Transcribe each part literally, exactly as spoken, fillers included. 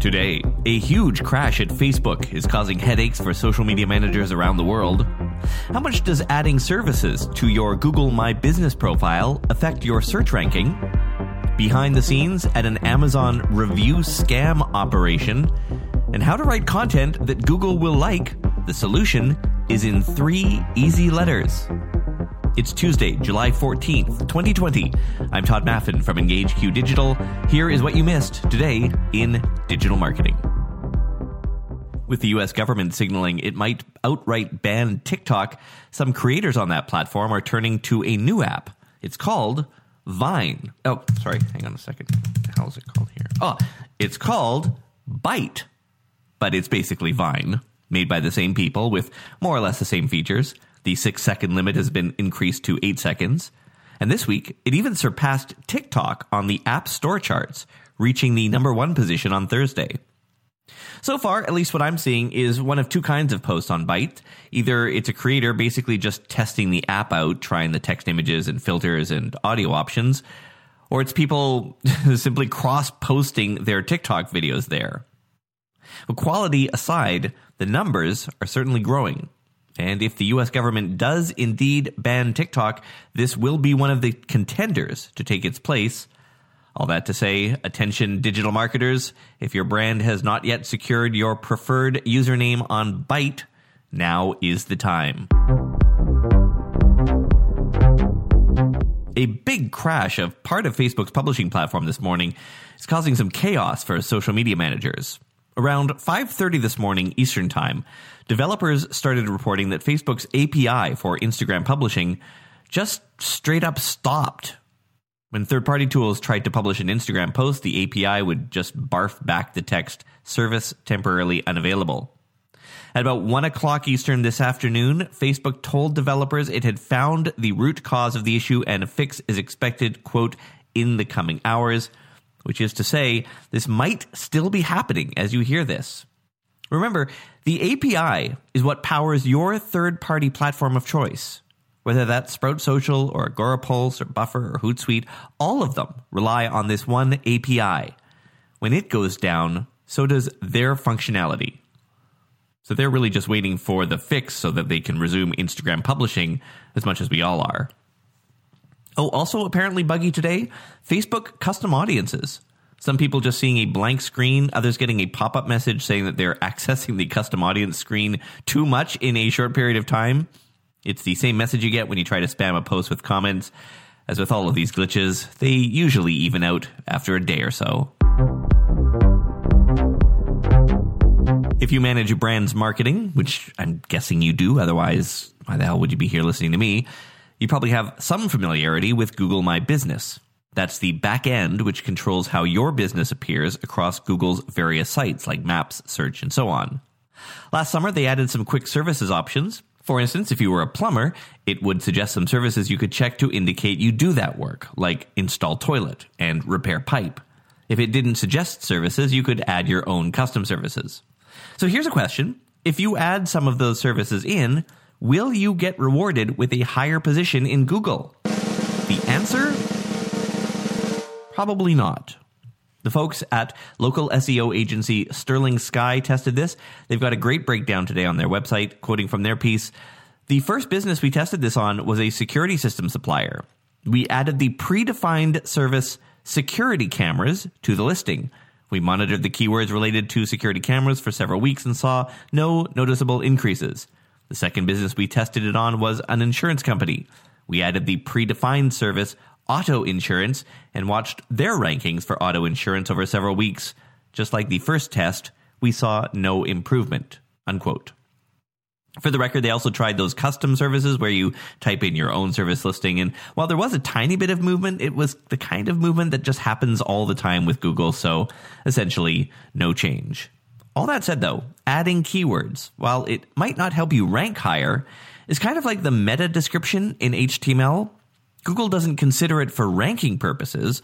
Today, a huge crash at Facebook is causing headaches for social media managers around the world. How much does adding services to your Google My Business profile affect your search ranking? Behind the scenes at an Amazon review scam operation, and how to write content that Google will like. The solution is in three easy letters. It's Tuesday, July fourteenth, twenty twenty. I'm Todd Maffin from EngageQ Digital. Here is what you missed today in digital marketing. With the U S government signaling it might outright ban TikTok, some creators on that platform are turning to a new app. It's called Vine. Oh, sorry. Hang on a second. How's it called here? Oh, it's called Byte, but it's basically Vine, made by the same people with more or less the same features. The six-second limit has been increased to eight seconds. And this week, it even surpassed TikTok on the App Store charts, reaching the number one position on Thursday. So far, at least what I'm seeing is one of two kinds of posts on Byte. Either it's a creator basically just testing the app out, trying the text images and filters and audio options, or it's people simply cross-posting their TikTok videos there. But quality aside, the numbers are certainly growing. And if the U S government does indeed ban TikTok, this will be one of the contenders to take its place. All that to say, attention digital marketers, if your brand has not yet secured your preferred username on Byte, now is the time. A big crash of part of Facebook's publishing platform this morning is causing some chaos for social media managers. Around five thirty this morning Eastern Time, developers started reporting that Facebook's A P I for Instagram publishing just straight up stopped. When third-party tools tried to publish an Instagram post, the A P I would just barf back the text, service temporarily unavailable. At about one o'clock Eastern this afternoon, Facebook told developers it had found the root cause of the issue and a fix is expected, quote, in the coming hours, which is to say, this might still be happening as you hear this. Remember, the A P I is what powers your third-party platform of choice. Whether that's Sprout Social or Agorapulse or Buffer or Hootsuite, all of them rely on this one A P I. When it goes down, so does their functionality. So they're really just waiting for the fix so that they can resume Instagram publishing as much as we all are. Oh, also apparently buggy today, Facebook custom audiences. Some people just seeing a blank screen, others getting a pop-up message saying that they're accessing the custom audience screen too much in a short period of time. It's the same message you get when you try to spam a post with comments. As with all of these glitches, they usually even out after a day or so. If you manage a brand's marketing, which I'm guessing you do, otherwise why the hell would you be here listening to me? You probably have some familiarity with Google My Business. That's the back end which controls how your business appears across Google's various sites like Maps, Search, and so on. Last summer, they added some quick services options. For instance, if you were a plumber, it would suggest some services you could check to indicate you do that work, like install toilet and repair pipe. If it didn't suggest services, you could add your own custom services. So here's a question. If you add some of those services in, will you get rewarded with a higher position in Google? The answer? Probably not. The folks at local S E O agency Sterling Sky tested this. They've got a great breakdown today on their website, quoting from their piece. The first business we tested this on was a security system supplier. We added the predefined service security cameras to the listing. We monitored the keywords related to security cameras for several weeks and saw no noticeable increases. The second business we tested it on was an insurance company. We added the predefined service auto insurance and watched their rankings for auto insurance over several weeks. Just like the first test, we saw no improvement, unquote. For the record, they also tried those custom services where you type in your own service listing. And while there was a tiny bit of movement, it was the kind of movement that just happens all the time with Google. So essentially no change. All that said, though, adding keywords, while it might not help you rank higher, is kind of like the meta description in H T M L. Google doesn't consider it for ranking purposes,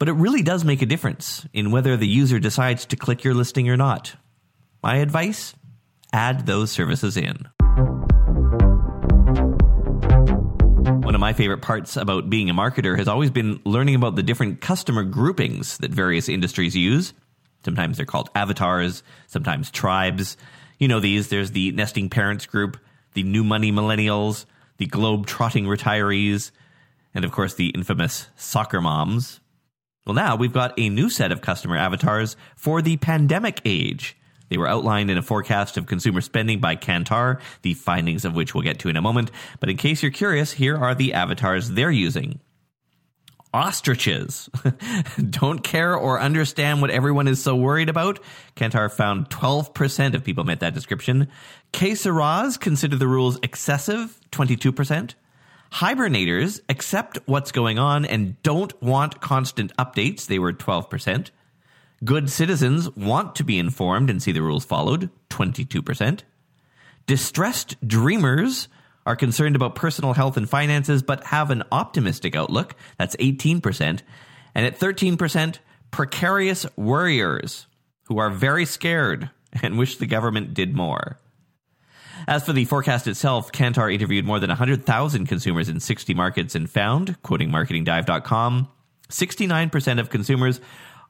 but it really does make a difference in whether the user decides to click your listing or not. My advice? Add those services in. One of my favorite parts about being a marketer has always been learning about the different customer groupings that various industries use. Sometimes they're called avatars, sometimes tribes. You know these. There's the nesting parents group, the new money millennials, the globe-trotting retirees, and of course the infamous soccer moms. Well, now we've got a new set of customer avatars for the pandemic age. They were outlined in a forecast of consumer spending by Kantar, the findings of which we'll get to in a moment. But in case you're curious, here are the avatars they're using. Ostriches don't care or understand what everyone is so worried about. Kantar found twelve percent of people met that description. Que seras consider the rules excessive, twenty-two percent. Hibernators accept what's going on and don't want constant updates. They were twelve percent. Good citizens want to be informed and see the rules followed, twenty-two percent. Distressed dreamers are concerned about personal health and finances but have an optimistic outlook, that's eighteen percent. And at thirteen percent, precarious worriers who are very scared and wish the government did more. As for the forecast itself, Kantar interviewed more than one hundred thousand consumers in sixty markets and found, quoting marketing dive dot com, sixty-nine percent of consumers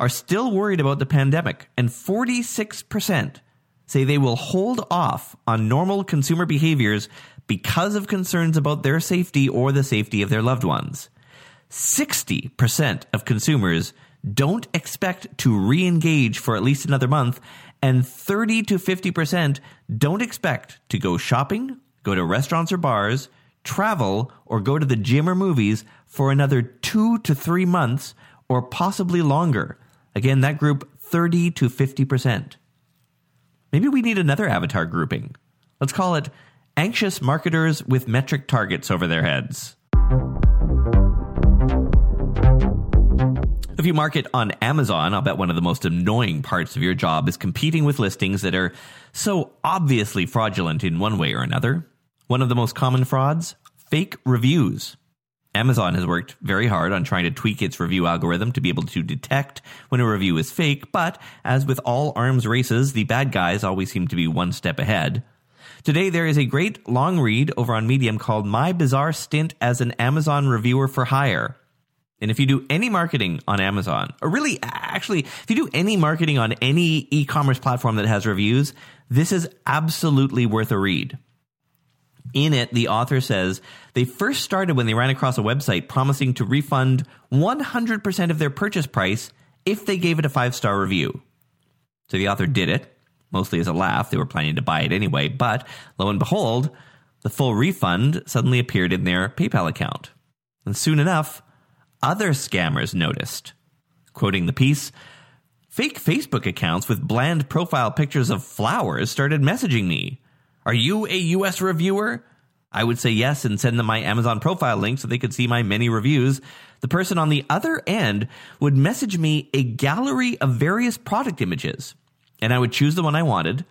are still worried about the pandemic, and forty-six percent say they will hold off on normal consumer behaviors because of concerns about their safety or the safety of their loved ones. sixty percent of consumers don't expect to re-engage for at least another month, and thirty to fifty percent don't expect to go shopping, go to restaurants or bars, travel, or go to the gym or movies for another two to three months or possibly longer. Again, that group, thirty to fifty percent. Maybe we need another avatar grouping. Let's call it anxious marketers with metric targets over their heads. If you market on Amazon, I'll bet one of the most annoying parts of your job is competing with listings that are so obviously fraudulent in one way or another. One of the most common frauds, fake reviews. Amazon has worked very hard on trying to tweak its review algorithm to be able to detect when a review is fake, but as with all arms races, the bad guys always seem to be one step ahead. Today, there is a great long read over on Medium called My Bizarre Stint as an Amazon Reviewer for Hire. And if you do any marketing on Amazon, or really, actually, if you do any marketing on any e-commerce platform that has reviews, this is absolutely worth a read. In it, the author says they first started when they ran across a website promising to refund one hundred percent of their purchase price if they gave it a five-star review. So the author did it, mostly as a laugh. They were planning to buy it anyway, but lo and behold, the full refund suddenly appeared in their PayPal account. And soon enough, other scammers noticed. Quoting the piece, "Fake Facebook accounts with bland profile pictures of flowers started messaging me. Are you a U S reviewer? I would say yes and send them my Amazon profile link so they could see my many reviews. The person on the other end would message me a gallery of various product images, and I would choose the one I wanted.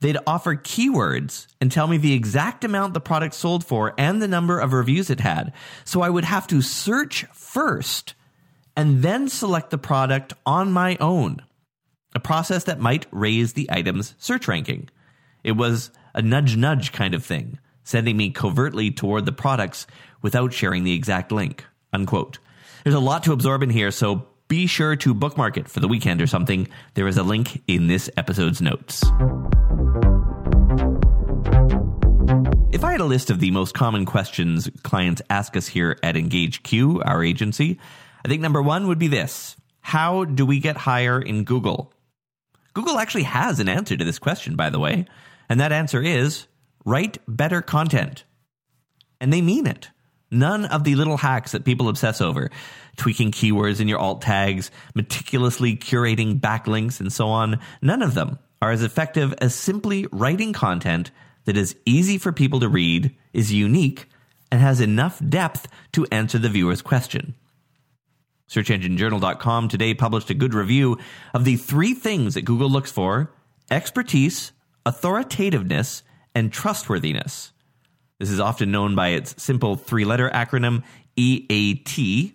They'd offer keywords and tell me the exact amount the product sold for and the number of reviews it had. So I would have to search first and then select the product on my own, a process that might raise the item's search ranking. It was a nudge-nudge kind of thing, sending me covertly toward the products without sharing the exact link," unquote. There's a lot to absorb in here, so be sure to bookmark it for the weekend or something. There is a link in this episode's notes. If I had a list of the most common questions clients ask us here at EngageQ, our agency, I think number one would be this. How do we get higher in Google? Google actually has an answer to this question, by the way. And that answer is, write better content. And they mean it. None of the little hacks that people obsess over, tweaking keywords in your alt tags, meticulously curating backlinks, and so on, none of them are as effective as simply writing content that is easy for people to read, is unique, and has enough depth to answer the viewer's question. Search Engine Journal dot com today published a good review of the three things that Google looks for: expertise, authoritativeness, and trustworthiness. This is often known by its simple three-letter acronym E A T.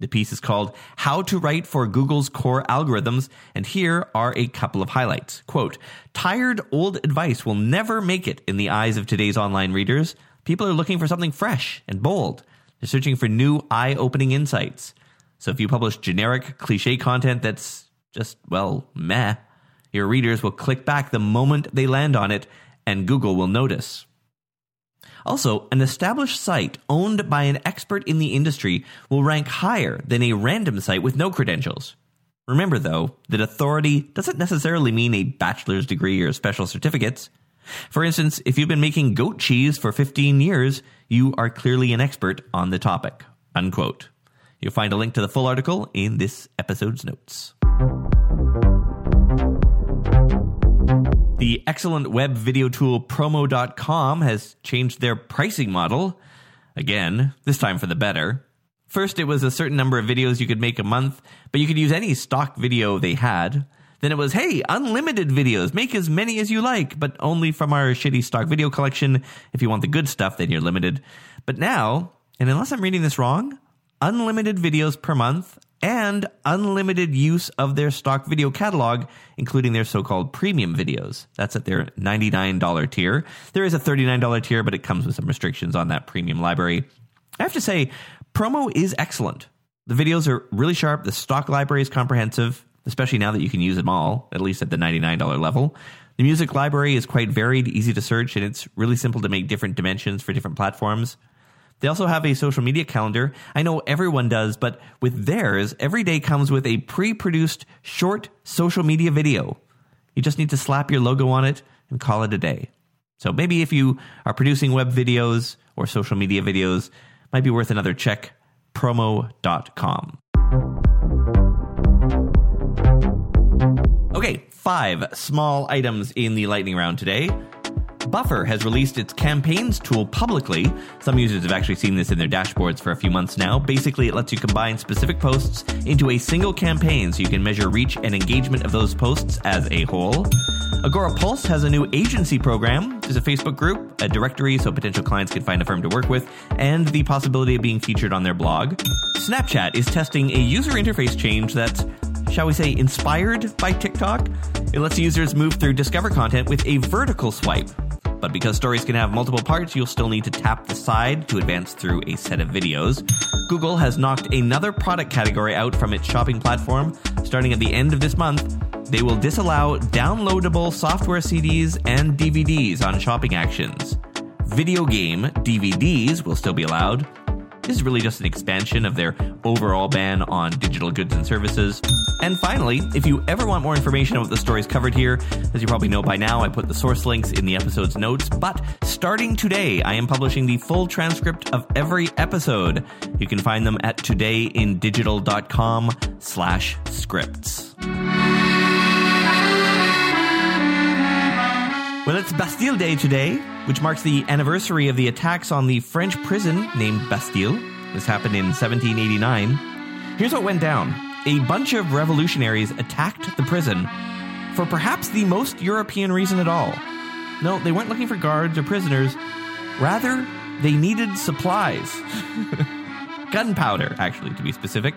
The piece is called How to Write for Google's Core Algorithms, and here are a couple of highlights. Quote, "Tired old advice will never make it in the eyes of today's online readers. People are looking for something fresh and bold. They're searching for new eye-opening insights. So if you publish generic, cliché content that's just, well, meh, your readers will click back the moment they land on it, and Google will notice. Also, an established site owned by an expert in the industry will rank higher than a random site with no credentials. Remember, though, that authority doesn't necessarily mean a bachelor's degree or special certificates. For instance, if you've been making goat cheese for fifteen years, you are clearly an expert on the topic, unquote. You'll find a link to the full article in this episode's notes. The excellent web video tool Promo dot com has changed their pricing model. Again, this time for the better. First, it was a certain number of videos you could make a month, but you could use any stock video they had. Then it was, hey, unlimited videos. Make as many as you like, but only from our shitty stock video collection. If you want the good stuff, then you're limited. But now, and unless I'm reading this wrong, unlimited videos per month and unlimited use of their stock video catalog, including their so-called premium videos. That's at their ninety-nine dollars tier. There is a thirty-nine dollars tier, but it comes with some restrictions on that premium library. I have to say, Promo is excellent. The videos are really sharp. The stock library is comprehensive, especially now that you can use them all, at least at the ninety-nine dollars level. The music library is quite varied, easy to search, and it's really simple to make different dimensions for different platforms. They also have a social media calendar. I know everyone does, but with theirs, every day comes with a pre-produced short social media video. You just need to slap your logo on it and call it a day. So maybe if you are producing web videos or social media videos, might be worth another check, promo dot com. Okay, five small items in the lightning round today. Buffer has released its campaigns tool publicly. Some users have actually seen this in their dashboards for a few months now. Basically, it lets you combine specific posts into a single campaign so you can measure reach and engagement of those posts as a whole. Agorapulse has a new agency program. There's a Facebook group, a directory so potential clients can find a firm to work with, and the possibility of being featured on their blog. Snapchat is testing a user interface change that's, shall we say, inspired by TikTok. It lets users move through Discover content with a vertical swipe. But because stories can have multiple parts, you'll still need to tap the side to advance through a set of videos. Google has knocked another product category out from its shopping platform. Starting at the end of this month, they will disallow downloadable software C Ds and D V Ds on shopping actions. Video game D V Ds will still be allowed. This is really just an expansion of their overall ban on digital goods and services. And finally, if you ever want more information about the stories covered here, as you probably know by now, I put the source links in the episode's notes. But starting today, I am publishing the full transcript of every episode. You can find them at today in digital dot com slash scripts. Well, it's Bastille Day today, which marks the anniversary of the attacks on the French prison named Bastille. This happened in seventeen eighty-nine. Here's what went down. A bunch of revolutionaries attacked the prison for perhaps the most European reason at all. No, they weren't looking for guards or prisoners. Rather, they needed supplies. Gunpowder, actually, to be specific.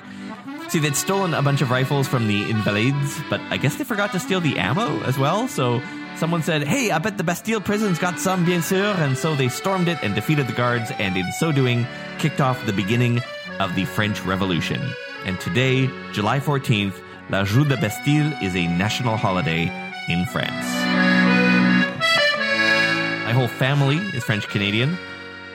See, they'd stolen a bunch of rifles from the Invalides, but I guess they forgot to steal the ammo as well, so someone said, hey, I bet the Bastille prison's got some, bien sûr, and so they stormed it and defeated the guards, and in so doing, kicked off the beginning of the French Revolution. And today, July fourteenth, La Journée de Bastille is a national holiday in France. My whole family is French-Canadian.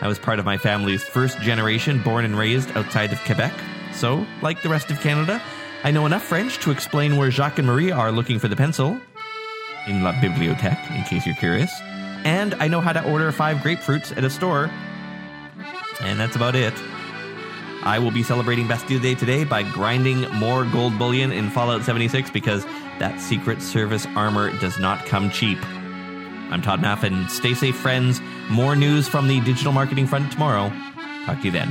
I was part of my family's first generation, born and raised outside of Quebec. So, like the rest of Canada, I know enough French to explain where Jacques and Marie are looking for the pencil. In la bibliothèque, in case you're curious. And I know how to order five grapefruits at a store. And that's about it. I will be celebrating Bastille Day today by grinding more gold bullion in Fallout seventy-six because that Secret Service armor does not come cheap. I'm Todd Maffin. Stay safe, friends. More news from the digital marketing front tomorrow. Talk to you then.